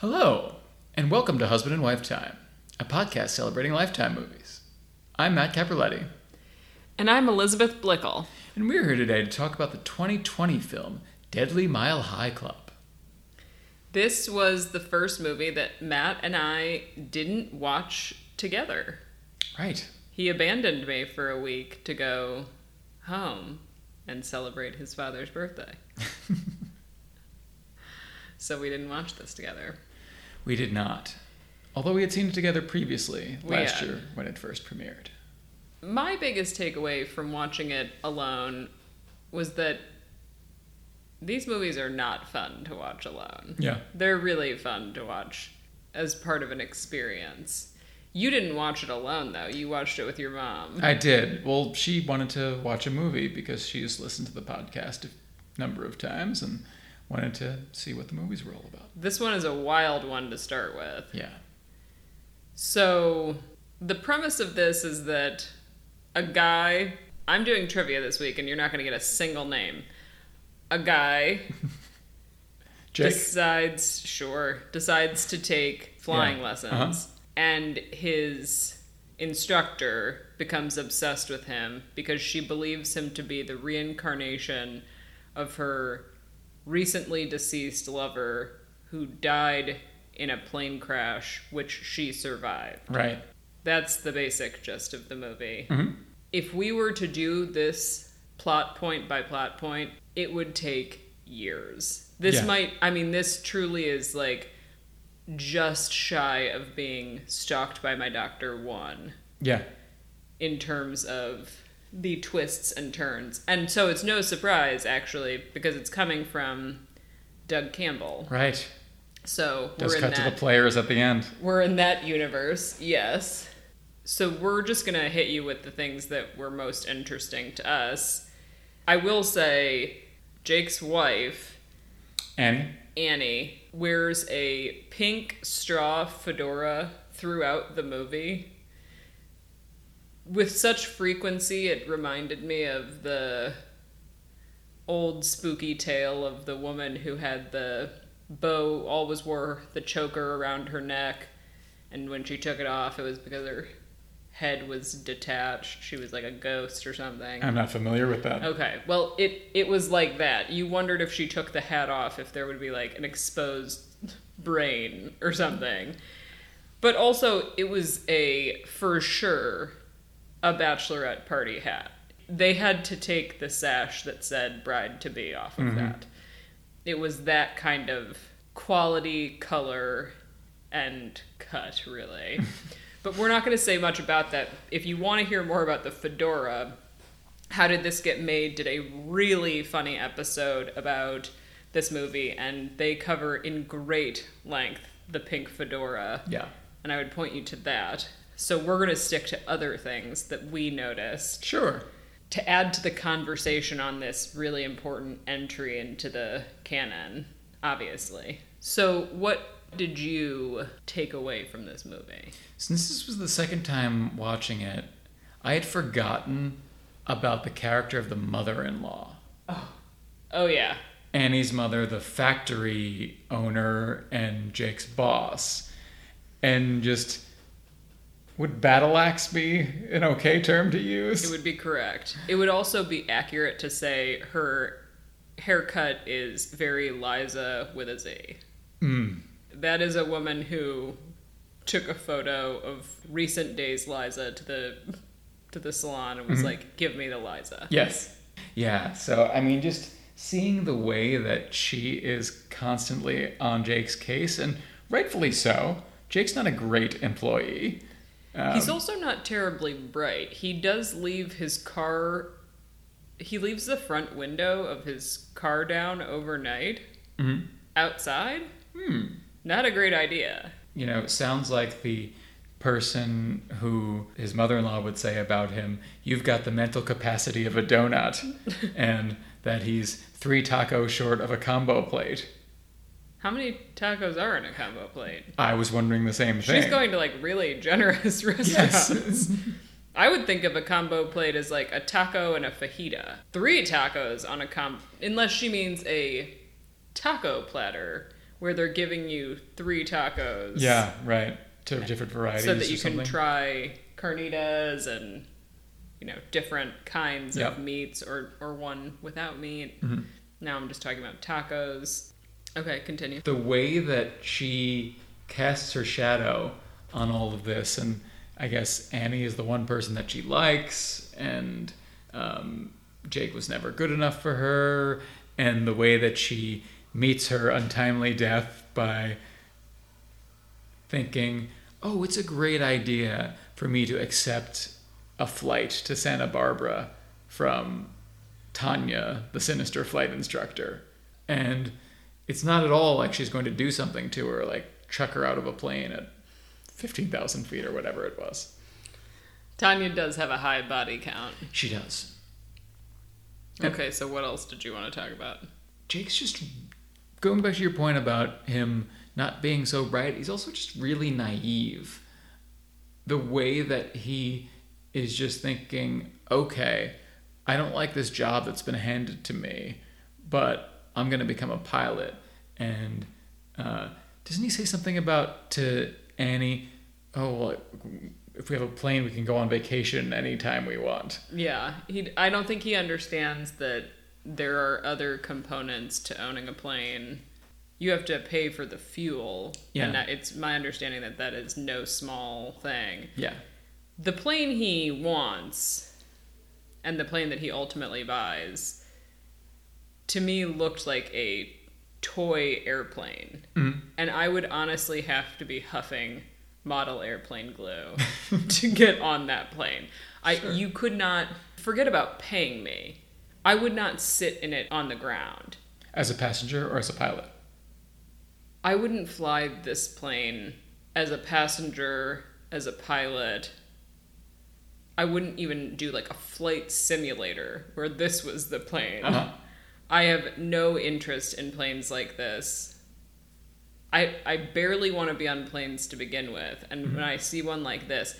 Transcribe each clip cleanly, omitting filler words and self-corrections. Hello, and welcome to Husband and Wife Time, a podcast celebrating Lifetime movies. I'm Matt Caperletti. And I'm Elizabeth Blickle. And we're here today to talk about the 2020 film, Deadly Mile High Club. This was the first movie that Matt and I didn't watch together. Right. He abandoned me for a week to go home and celebrate his father's birthday. So we didn't watch this together. We did not. Although we had seen it together previously, last year when it first premiered. My biggest takeaway from watching it alone was that these movies are not fun to watch alone. Yeah. They're really fun to watch as part of an experience. You didn't watch it alone, though. You watched it with your mom. I did. Well, she wanted to watch a movie because she's listened to the podcast a number of times and wanted to see what the movies were all about. This one is a wild one to start with. Yeah. So the premise of this is that a guy... I'm doing trivia this week, and you're not going to get a single name. A guy decides to take flying lessons. Uh-huh. And his instructor becomes obsessed with him because she believes him to be the reincarnation of her recently deceased lover who died in a plane crash, which she survived. Right. That's the basic gist of the movie. Mm-hmm. If we were to do this plot point by plot point, it would take years. This truly is like just shy of being Stalked by My Doctor 1. Yeah. In terms of the twists and turns. And so it's no surprise, actually, because it's coming from Doug Campbell. Right. So we're in that. Just cut to the players at the end. We're in that universe, yes. So we're just going to hit you with the things that were most interesting to us. I will say Jake's wife, Annie, wears a pink straw fedora throughout the movie. With such frequency, it reminded me of the old spooky tale of the woman who had the bow, always wore the choker around her neck, and when she took it off, it was because her head was detached. She was like a ghost or something. I'm not familiar with that. Okay. Well, it was like that. You wondered if she took the hat off, if there would be like an exposed brain or something. But also, it was for sure a bachelorette party hat. They had to take the sash that said bride-to-be off of that. It was that kind of quality, color, and cut, really. But we're not going to say much about that. If you want to hear more about the fedora, How Did This Get Made did a really funny episode about this movie, and they cover in great length the pink fedora. Yeah. And I would point you to that. So we're going to stick to other things that we noticed. Sure. To add to the conversation on this really important entry into the canon, obviously. So what did you take away from this movie? Since this was the second time watching it, I had forgotten about the character of the mother-in-law. Oh yeah. Annie's mother, the factory owner, and Jake's boss. And just... Would battle axe be an okay term to use? It would be correct. It would also be accurate to say her haircut is very Liza with a Z. Mm. That is a woman who took a photo of recent days Liza to the salon and was like, give me the Liza. Yes. Yeah, so I mean, just seeing the way that she is constantly on Jake's case, and rightfully so. Jake's not a great employee. He's also not terribly bright. He does leave his car... He leaves the front window of his car down overnight. Mm-hmm. Outside? Not a great idea. You know, it sounds like the person who his mother-in-law would say about him, you've got the mental capacity of a donut, and that he's 3 tacos short of a combo plate. How many tacos are in a combo plate? I was wondering the same thing. She's going to, like, really generous restaurants. Yes. I would think of a combo plate as, like, a taco and a fajita. 3 tacos on a combo... Unless she means a taco platter, where they're giving you 3 tacos. Yeah, right. To different varieties. So that you can try carnitas and, you know, different kinds of meats or one without meat. Mm-hmm. Now I'm just talking about tacos. Okay, continue. The way that she casts her shadow on all of this, and I guess Annie is the one person that she likes, and Jake was never good enough for her, and the way that she meets her untimely death by thinking, oh, it's a great idea for me to accept a flight to Santa Barbara from Tanya, the sinister flight instructor. And it's not at all like she's going to do something to her, like chuck her out of a plane at 15,000 feet or whatever it was. Tanya does have a high body count. She does. Okay, so what else did you want to talk about? Jake's just, going back to your point about him not being so bright, he's also just really naive. The way that he is just thinking, okay, I don't like this job that's been handed to me, but I'm going to become a pilot. And doesn't he say something about to Annie, oh, well, if we have a plane, we can go on vacation anytime we want. Yeah, I don't think he understands that there are other components to owning a plane. You have to pay for the fuel. Yeah. And it's my understanding that that is no small thing. Yeah. The plane he wants and the plane that he ultimately buys, to me, looked like a toy airplane. Mm. And I would honestly have to be huffing model airplane glue to get on that plane. You could not, forget about paying me. I would not sit in it on the ground. As a passenger or as a pilot? I wouldn't fly this plane as a passenger, as a pilot. I wouldn't even do like a flight simulator where this was the plane. Uh-huh. I have no interest in planes like this. I barely want to be on planes to begin with. And when I see one like this,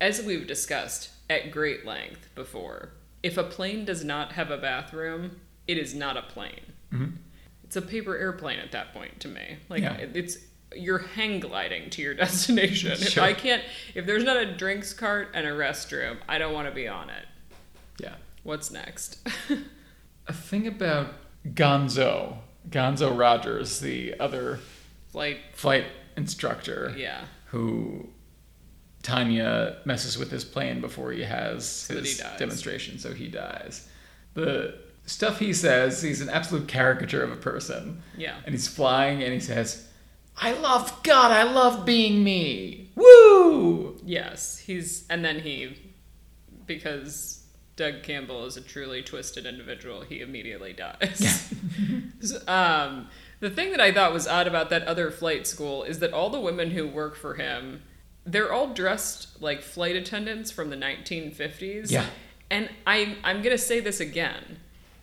as we've discussed at great length before, if a plane does not have a bathroom, it is not a plane. Mm-hmm. It's a paper airplane at that point to me. It's you're hang gliding to your destination. Sure. If there's not a drinks cart and a restroom, I don't want to be on it. Yeah. What's next? A thing about Gonzo Rogers, the other flight instructor. Yeah. Who Tanya messes with his plane before he has his demonstration, so he dies. The stuff he says, he's an absolute caricature of a person. Yeah. And he's flying and he says, I love being me. Woo! Yes. Because Doug Campbell is a truly twisted individual, he immediately dies. Yeah. The thing that I thought was odd about that other flight school is that all the women who work for him, they're all dressed like flight attendants from the 1950s. Yeah. And I'm going to say this again.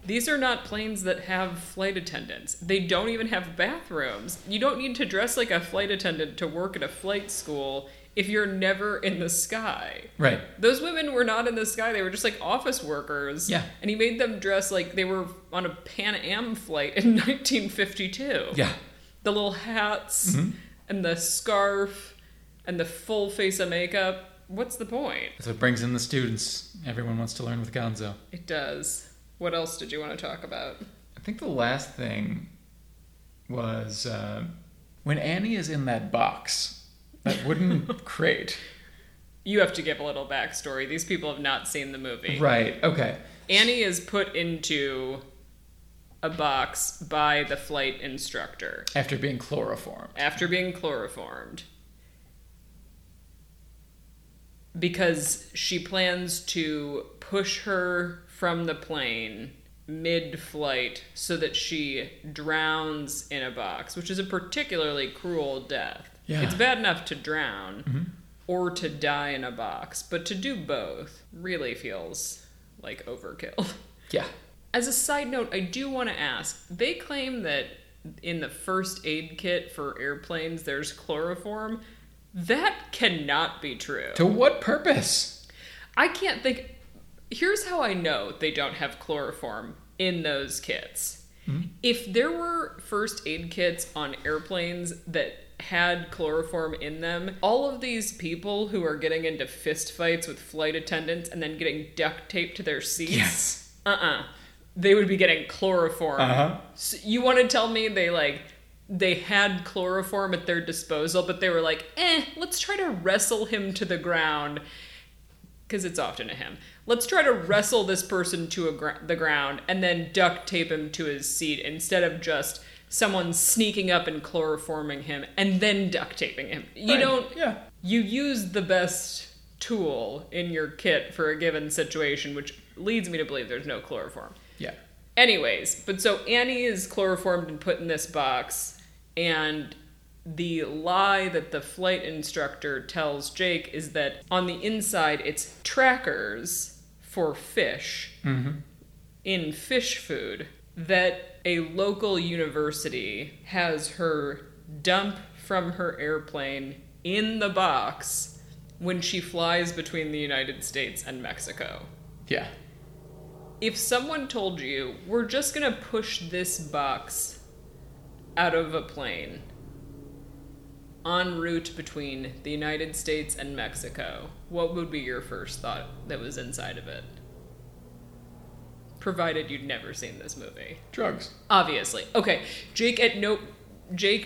These are not planes that have flight attendants. They don't even have bathrooms. You don't need to dress like a flight attendant to work at a flight school if you're never in the sky. Right. Those women were not in the sky. They were just like office workers. Yeah. And he made them dress like they were on a Pan Am flight in 1952. Yeah. The little hats and the scarf and the full face of makeup. What's the point? That's what brings in the students. Everyone wants to learn with Gonzo. It does. What else did you want to talk about? I think the last thing was when Annie is in that box, that wooden crate. You have to give a little backstory. These people have not seen the movie. Right, okay. Annie is put into a box by the flight instructor. After being chloroformed. Because she plans to push her from the plane mid-flight so that she drowns in a box, which is a particularly cruel death. Yeah. It's bad enough to drown or to die in a box, but to do both really feels like overkill. Yeah. As a side note, I do want to ask, they claim that in the first aid kit for airplanes there's chloroform. That cannot be true. To what purpose? I can't think. Here's how I know they don't have chloroform in those kits. Mm-hmm. If there were first aid kits on airplanes that had chloroform in them, all of these people who are getting into fist fights with flight attendants and then getting duct taped to their seats, yes. They would be getting chloroform. Uh-huh. So you want to tell me they had chloroform at their disposal, but they were like, let's try to wrestle him to the ground, because it's often a him. Let's try to wrestle this person to the ground and then duct tape him to his seat instead of just someone sneaking up and chloroforming him and then duct taping him. You Fine. Don't... Yeah. You use the best tool in your kit for a given situation, which leads me to believe there's no chloroform. Yeah. Anyways, but so Annie is chloroformed and put in this box, and the lie that the flight instructor tells Jake is that on the inside it's trackers for fish mm-hmm. in fish food that... A local university has her dump from her airplane in the box when she flies between the United States and Mexico. Yeah. If someone told you, we're just going to push this box out of a plane en route between the United States and Mexico, what would be your first thought that was inside of it? Provided you'd never seen this movie. Drugs. Obviously. Okay. Jake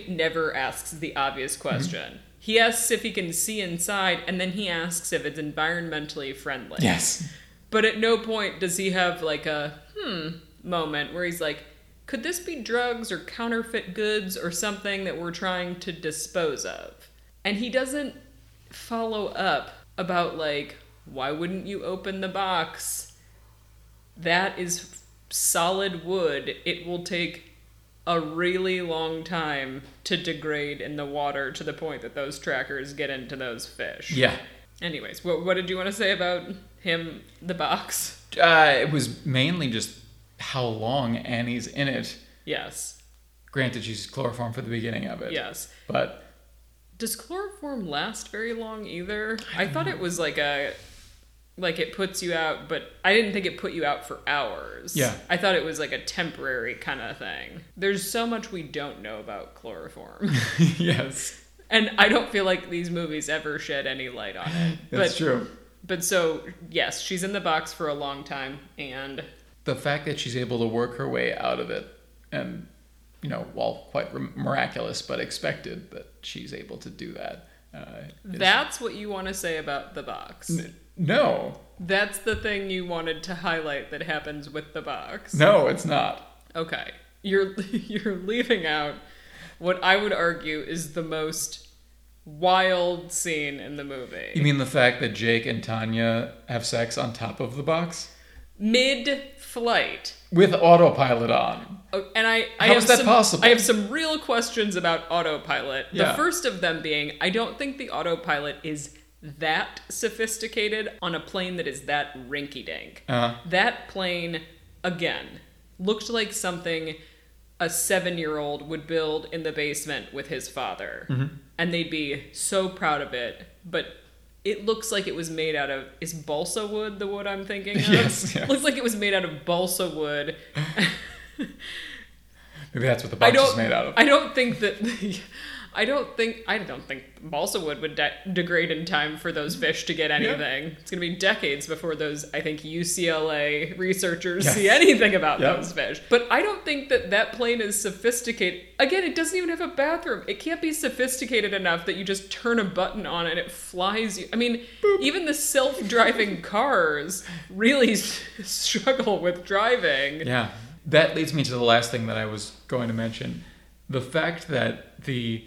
never asks the obvious question. Mm-hmm. He asks if he can see inside, and then he asks if it's environmentally friendly. Yes. But at no point does he have a moment where he's like, could this be drugs or counterfeit goods or something that we're trying to dispose of? And he doesn't follow up about why wouldn't you open the box? That is solid wood. It will take a really long time to degrade in the water to the point that those trackers get into those fish. Yeah. Anyways, what did you want to say about him, the box? It was mainly just how long Annie's in it. Yes. Granted, she's chloroform for the beginning of it. Yes. But... does chloroform last very long either? I thought it was it puts you out, but I didn't think it put you out for hours. Yeah. I thought it was a temporary kind of thing. There's so much we don't know about chloroform. Yes. And I don't feel like these movies ever shed any light on it. That's true. But so, yes, she's in the box for a long time, and... the fact that she's able to work her way out of it, and, while quite miraculous, but expected that she's able to do that. That's what you want to say about the box. No. That's the thing you wanted to highlight that happens with the box. No, it's not. Okay. You're leaving out what I would argue is the most wild scene in the movie. You mean the fact that Jake and Tanya have sex on top of the box? Mid-flight. With autopilot on. Oh, and how is that possible? I have some real questions about autopilot. Yeah. The first of them being, I don't think the autopilot is that sophisticated on a plane that is that rinky-dink. Uh-huh. That plane, again, looked like something a 7-year-old would build in the basement with his father. Mm-hmm. And they'd be so proud of it. But it looks like it was made out of... is balsa wood the wood I'm thinking of? Yes, yes. Looks like it was made out of balsa wood. Maybe that's what the box is made out of. I don't think that... I don't think balsa wood would degrade in time for those fish to get anything. Yeah. It's going to be decades before those, I think, UCLA researchers see anything about those fish. But I don't think that plane is sophisticated. Again, it doesn't even have a bathroom. It can't be sophisticated enough that you just turn a button on and it flies you. I mean, boop. Even the self-driving cars really struggle with driving. Yeah. That leads me to the last thing that I was going to mention. The fact that the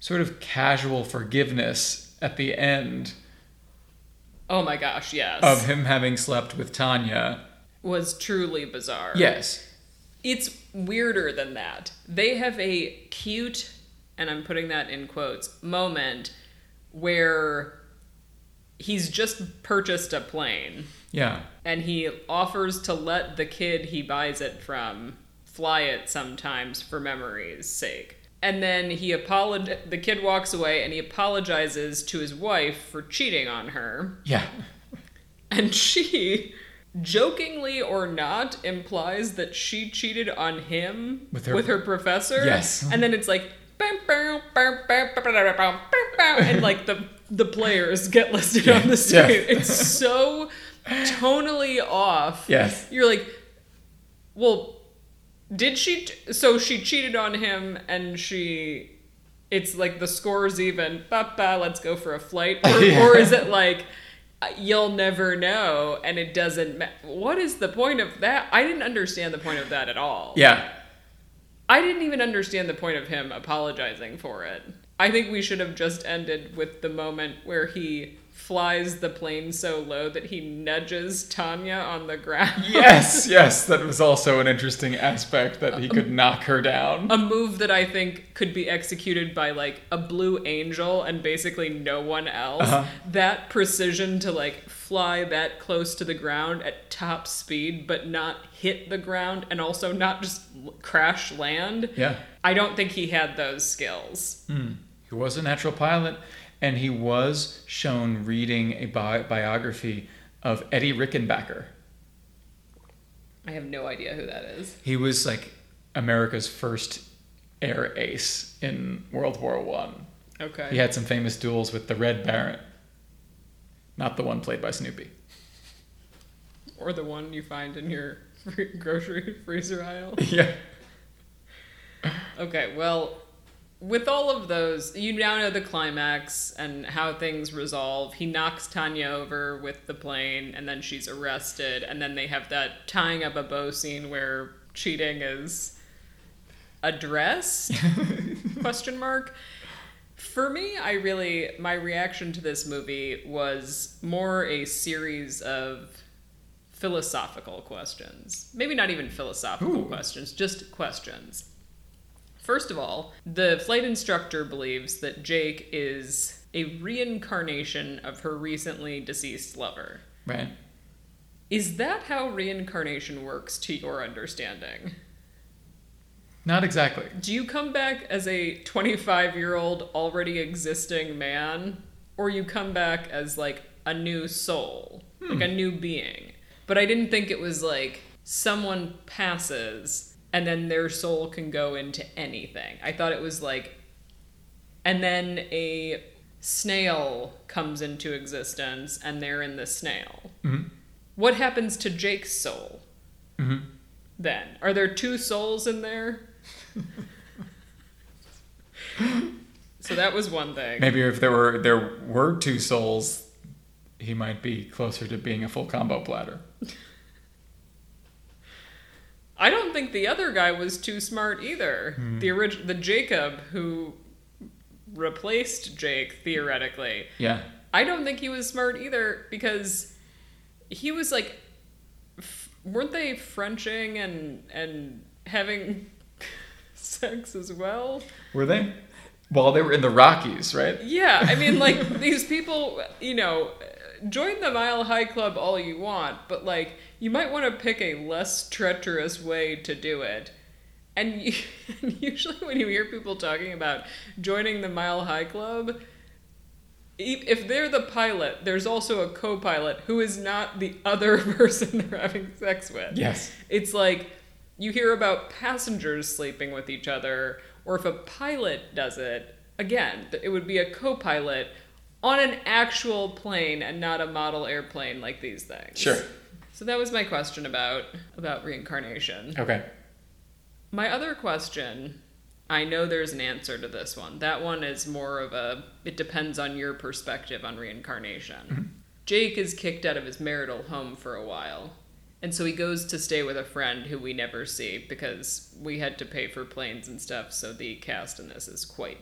sort of casual forgiveness at the end... oh my gosh, yes. ...of him having slept with Tanya... was truly bizarre. Yes. It's weirder than that. They have a cute, and I'm putting that in quotes, moment where he's just purchased a plane. Yeah. And he offers to let the kid he buys it from... fly it sometimes for memory's sake. And then the kid walks away and he apologizes to his wife for cheating on her. Yeah. And she jokingly or not implies that she cheated on him with her professor. Yes. And then it's like, and like the players get listed on the screen. Yes. It's so tonally off. Yes. You're like, well, did she? So she cheated on him, and she. It's like the score's even. Let's go for a flight, or is it like? You'll never know, and it doesn't matter. What is the point of that? I didn't understand the point of that at all. Yeah. I didn't even understand the point of him apologizing for it. I think we should have just ended with the moment where he flies the plane so low that he nudges Tanya on the ground. Yes, that was also an interesting aspect, that he could knock her down. A move that I think could be executed by, like, a Blue Angel and basically no one else. Uh-huh. That precision to, like, fly that close to the ground at top speed but not hit the ground and also not just crash land. Yeah. I don't think he had those skills. He was a natural pilot. And he was shown reading a biography of Eddie Rickenbacker. I have no idea who that is. He was like America's first air ace in World War One. Okay. He had some famous duels with the Red Baron. Not the one played by Snoopy. Or the one you find in your grocery freezer aisle. Yeah. Okay, well... With all of those, you now know the climax and how things resolve. He knocks Tanya over with the plane, and then she's arrested. And then they have that tying up a bow scene where cheating is addressed? Question mark. For me, my reaction to this movie was more a series of philosophical questions. Maybe not even philosophical questions, just questions. First of all, the flight instructor believes that Jake is a reincarnation of her recently deceased lover. Right. Is that how reincarnation works to your understanding? Not exactly. Do you come back as a 25-year-old already existing man, or you come back as, like, a new soul, like a new being? But I didn't think it was, like, someone passes... and then their soul can go into anything. I thought it was like... And then a snail comes into existence, and they're in the snail. Mm-hmm. What happens to Jake's soul then? Are there two souls in there? So that was one thing. Maybe if there were two souls, he might be closer to being a full combo platter. I don't think the other guy was too smart either. The Jacob who replaced Jake, theoretically. Yeah. I don't think he was smart either, because he was like... weren't they Frenching and having sex as well? Were they? Well, they were in the Rockies, right? Yeah. I mean, like, these people, you know... Join the Mile High Club all you want, but, like, you might want to pick a less treacherous way to do it. And usually when you hear people talking about joining the Mile High Club, if they're the pilot, there's also a co-pilot who is not the other person they're having sex with. Yes. It's like you hear about passengers sleeping with each other, or if a pilot does it, again, it would be a co-pilot on an actual plane and not a model airplane like these things. Sure. So that was my question about reincarnation. Okay. My other question, I know there's an answer to this one. That one is more of a, it depends on your perspective on reincarnation. Mm-hmm. Jake is kicked out of his marital home for a while. And so he goes to stay with a friend who we never see because we had to pay for planes and stuff. So the cast in this is quite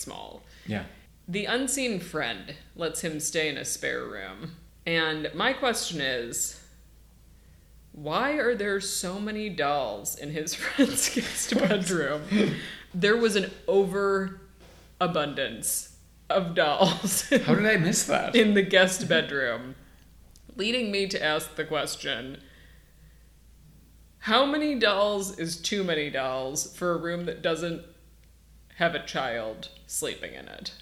small. Yeah. The unseen friend lets him stay in a spare room. And my question is, why are there so many dolls in his friend's guest bedroom? There was an overabundance of dolls. How did I miss that? In the guest bedroom. Leading me to ask the question, how many dolls is too many dolls for a room that doesn't have a child sleeping in it?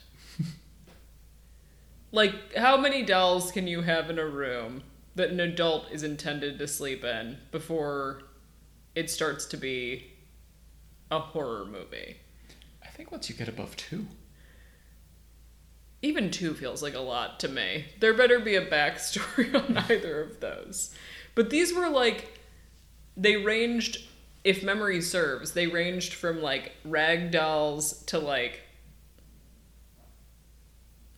Like, how many dolls can you have in a room that an adult is intended to sleep in before it starts to be a horror movie. I think once you get above 2. Even 2 feels like a lot to me. There better be a backstory on either of those. But these were like, they ranged, if memory serves, they ranged from like rag dolls to like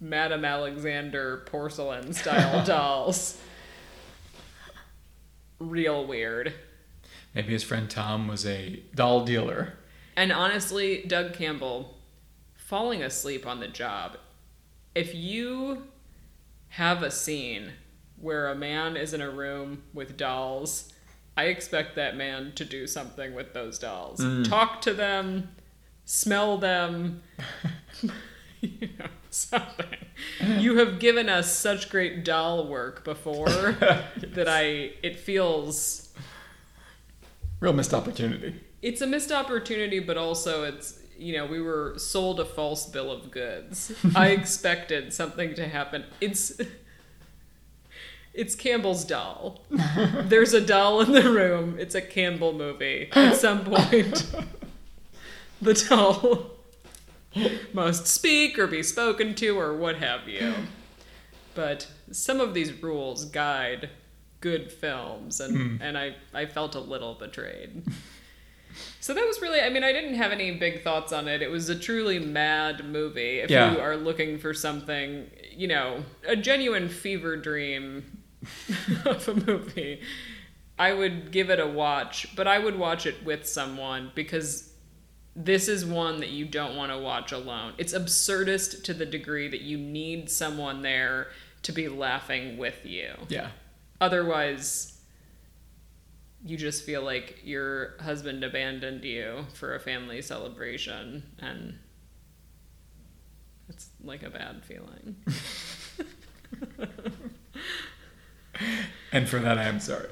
Madame Alexander porcelain style dolls. Real weird. Maybe his friend Tom was a doll dealer. And honestly, Doug Campbell, falling asleep on the job. If you have a scene where a man is in a room with dolls, I expect that man to do something with those dolls. Mm. Talk to them, smell them, you know, something. You have given us such great doll work before that it feels... Real missed opportunity. It's a missed opportunity, but also it's... You know, we were sold a false bill of goods. I expected something to happen. It's Campbell's doll. There's a doll in the room. It's a Campbell movie. At some point, the doll must speak or be spoken to or what have you. But some of these rules guide good films, and I felt a little betrayed. So that was really, I mean, I didn't have any big thoughts on it. It was a truly mad movie. If you are looking for something, you know, a genuine fever dream of a movie, I would give it a watch, but I would watch it with someone because this is one that you don't want to watch alone. It's absurdist to the degree that you need someone there to be laughing with you. Yeah. Otherwise... you just feel like your husband abandoned you for a family celebration, and it's like a bad feeling. And for that, I am sorry.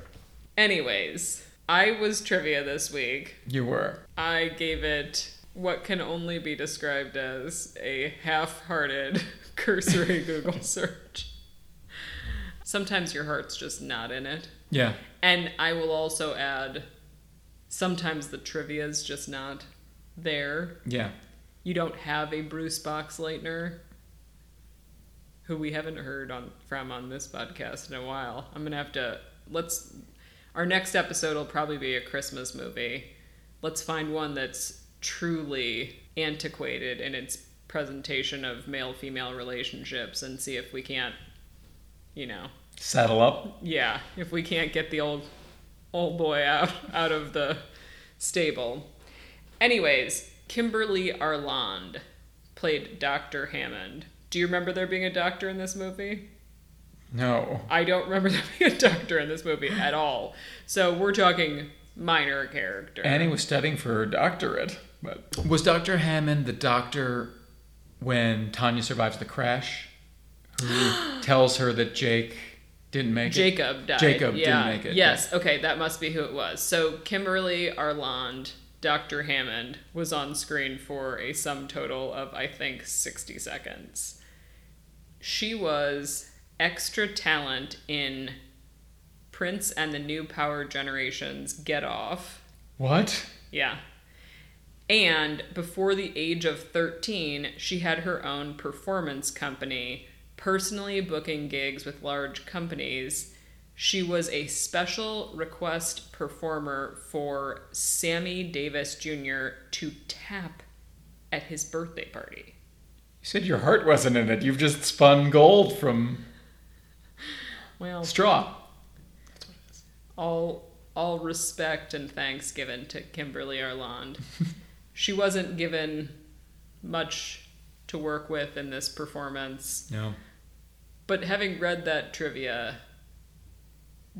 Anyways, I was trivia this week. You were. I gave it what can only be described as a half-hearted cursory Google search. Sometimes your heart's just not in it. Yeah. And I will also add, sometimes the trivia's just not there. Yeah. You don't have a Bruce Boxleitner, who we haven't heard from on this podcast in a while. I'm going to have to, our next episode will probably be a Christmas movie. Let's find one that's truly antiquated in its presentation of male-female relationships and see if we can't, you know... saddle up. Yeah, if we can't get the old boy out of the stable. Anyways, Kimberly Arland played Dr. Hammond. Do you remember there being a doctor in this movie? No. I don't remember there being a doctor in this movie at all. So we're talking minor character. Annie was studying for her doctorate. But was Dr. Hammond the doctor when Tanya survives the crash? Who tells her that Jake... didn't make Jacob it. Died. Jacob didn't make it. Yes, yeah. Okay, that must be who it was. So Kimberly Arland, Dr. Hammond, was on screen for a sum total of, I think, 60 seconds. She was extra talent in Prince and the New Power Generation's Get Off. What? Yeah. And before the age of 13, she had her own performance company, personally booking gigs with large companies. She was a special request performer for Sammy Davis Jr. to tap at his birthday party. You said your heart wasn't in it. You've just spun gold from straw. That's what it is. All respect and thanks given to Kimberly Arland. She wasn't given much to work with in this performance. No. But having read that trivia,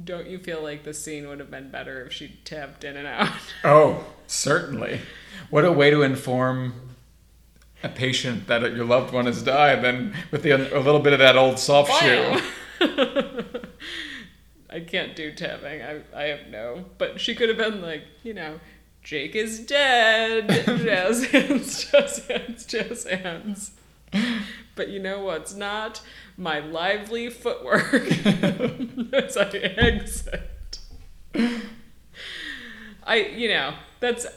don't you feel like the scene would have been better if she tapped in and out? Oh, certainly. What a way to inform a patient that your loved one has died than with a little bit of that old soft shoe. I can't do tapping. I have no. But she could have been like, you know, Jake is dead. Jazz hands, jazz hands, jazz hands. But you know what's not? My lively footwork as I exit. That's...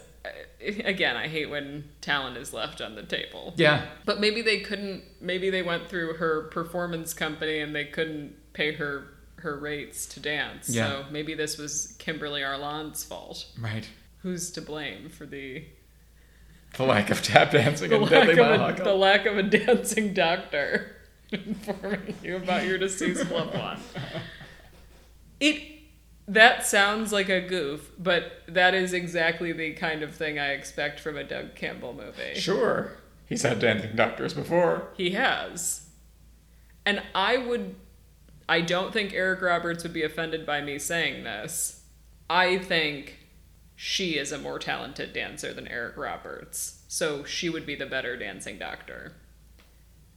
Again, I hate when talent is left on the table. Yeah. But maybe they went through her performance company and they couldn't pay her rates to dance. Yeah. So maybe this was Kimberly Arland's fault. Right. Who's to blame for the lack of tap dancing and Deadly Mile High Club? The lack of a dancing doctor informing you about your deceased loved one. That sounds like a goof, but that is exactly the kind of thing I expect from a Doug Campbell movie. Sure. He's had dancing doctors before. He has. And I don't think Eric Roberts would be offended by me saying this. I think she is a more talented dancer than Eric Roberts, so she would be the better dancing doctor.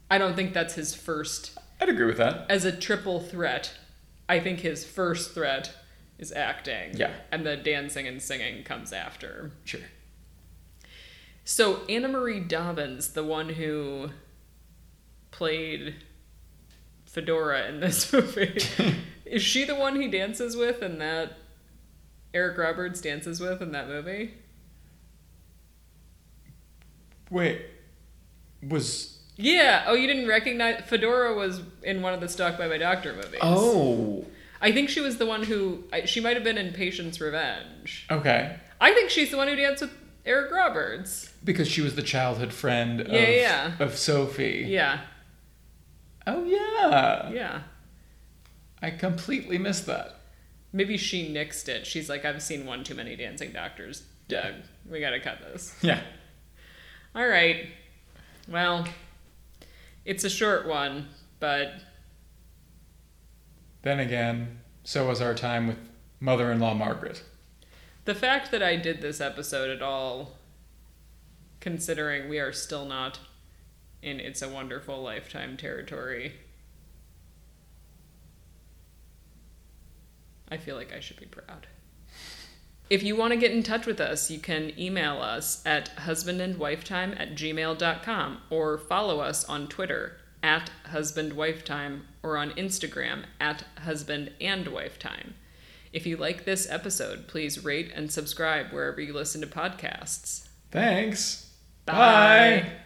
I don't think that's his first... I'd agree with that. As a triple threat, I think his first threat... is acting. Yeah. And the dancing and singing comes after. Sure. So Anna Marie Dobbins, the one who played Fedora in this movie, is she the one he dances with in that Eric Roberts dances with in that movie? Wait. Yeah. Oh, you didn't recognize... Fedora was in one of the Stalked by My Doctor movies. Oh. I think she was the one who... She might have been in Patience Revenge. Okay. I think she's the one who danced with Eric Roberts. Because she was the childhood friend of Sophie. Yeah. Oh, yeah. Yeah. I completely missed that. Maybe she nixed it. She's like, I've seen one too many dancing doctors. Doug, we gotta cut this. Yeah. All right. Well, it's a short one, but... Then again, so was our time with mother-in-law Margaret. The fact that I did this episode at all, considering we are still not in It's a Wonderful Lifetime territory, I feel like I should be proud. If you want to get in touch with us, you can email us at husbandandwifetime@gmail.com or follow us on Twitter at husbandwifetime or on Instagram at husbandandwifetime. If you like this episode, please rate and subscribe wherever you listen to podcasts. Thanks. Bye.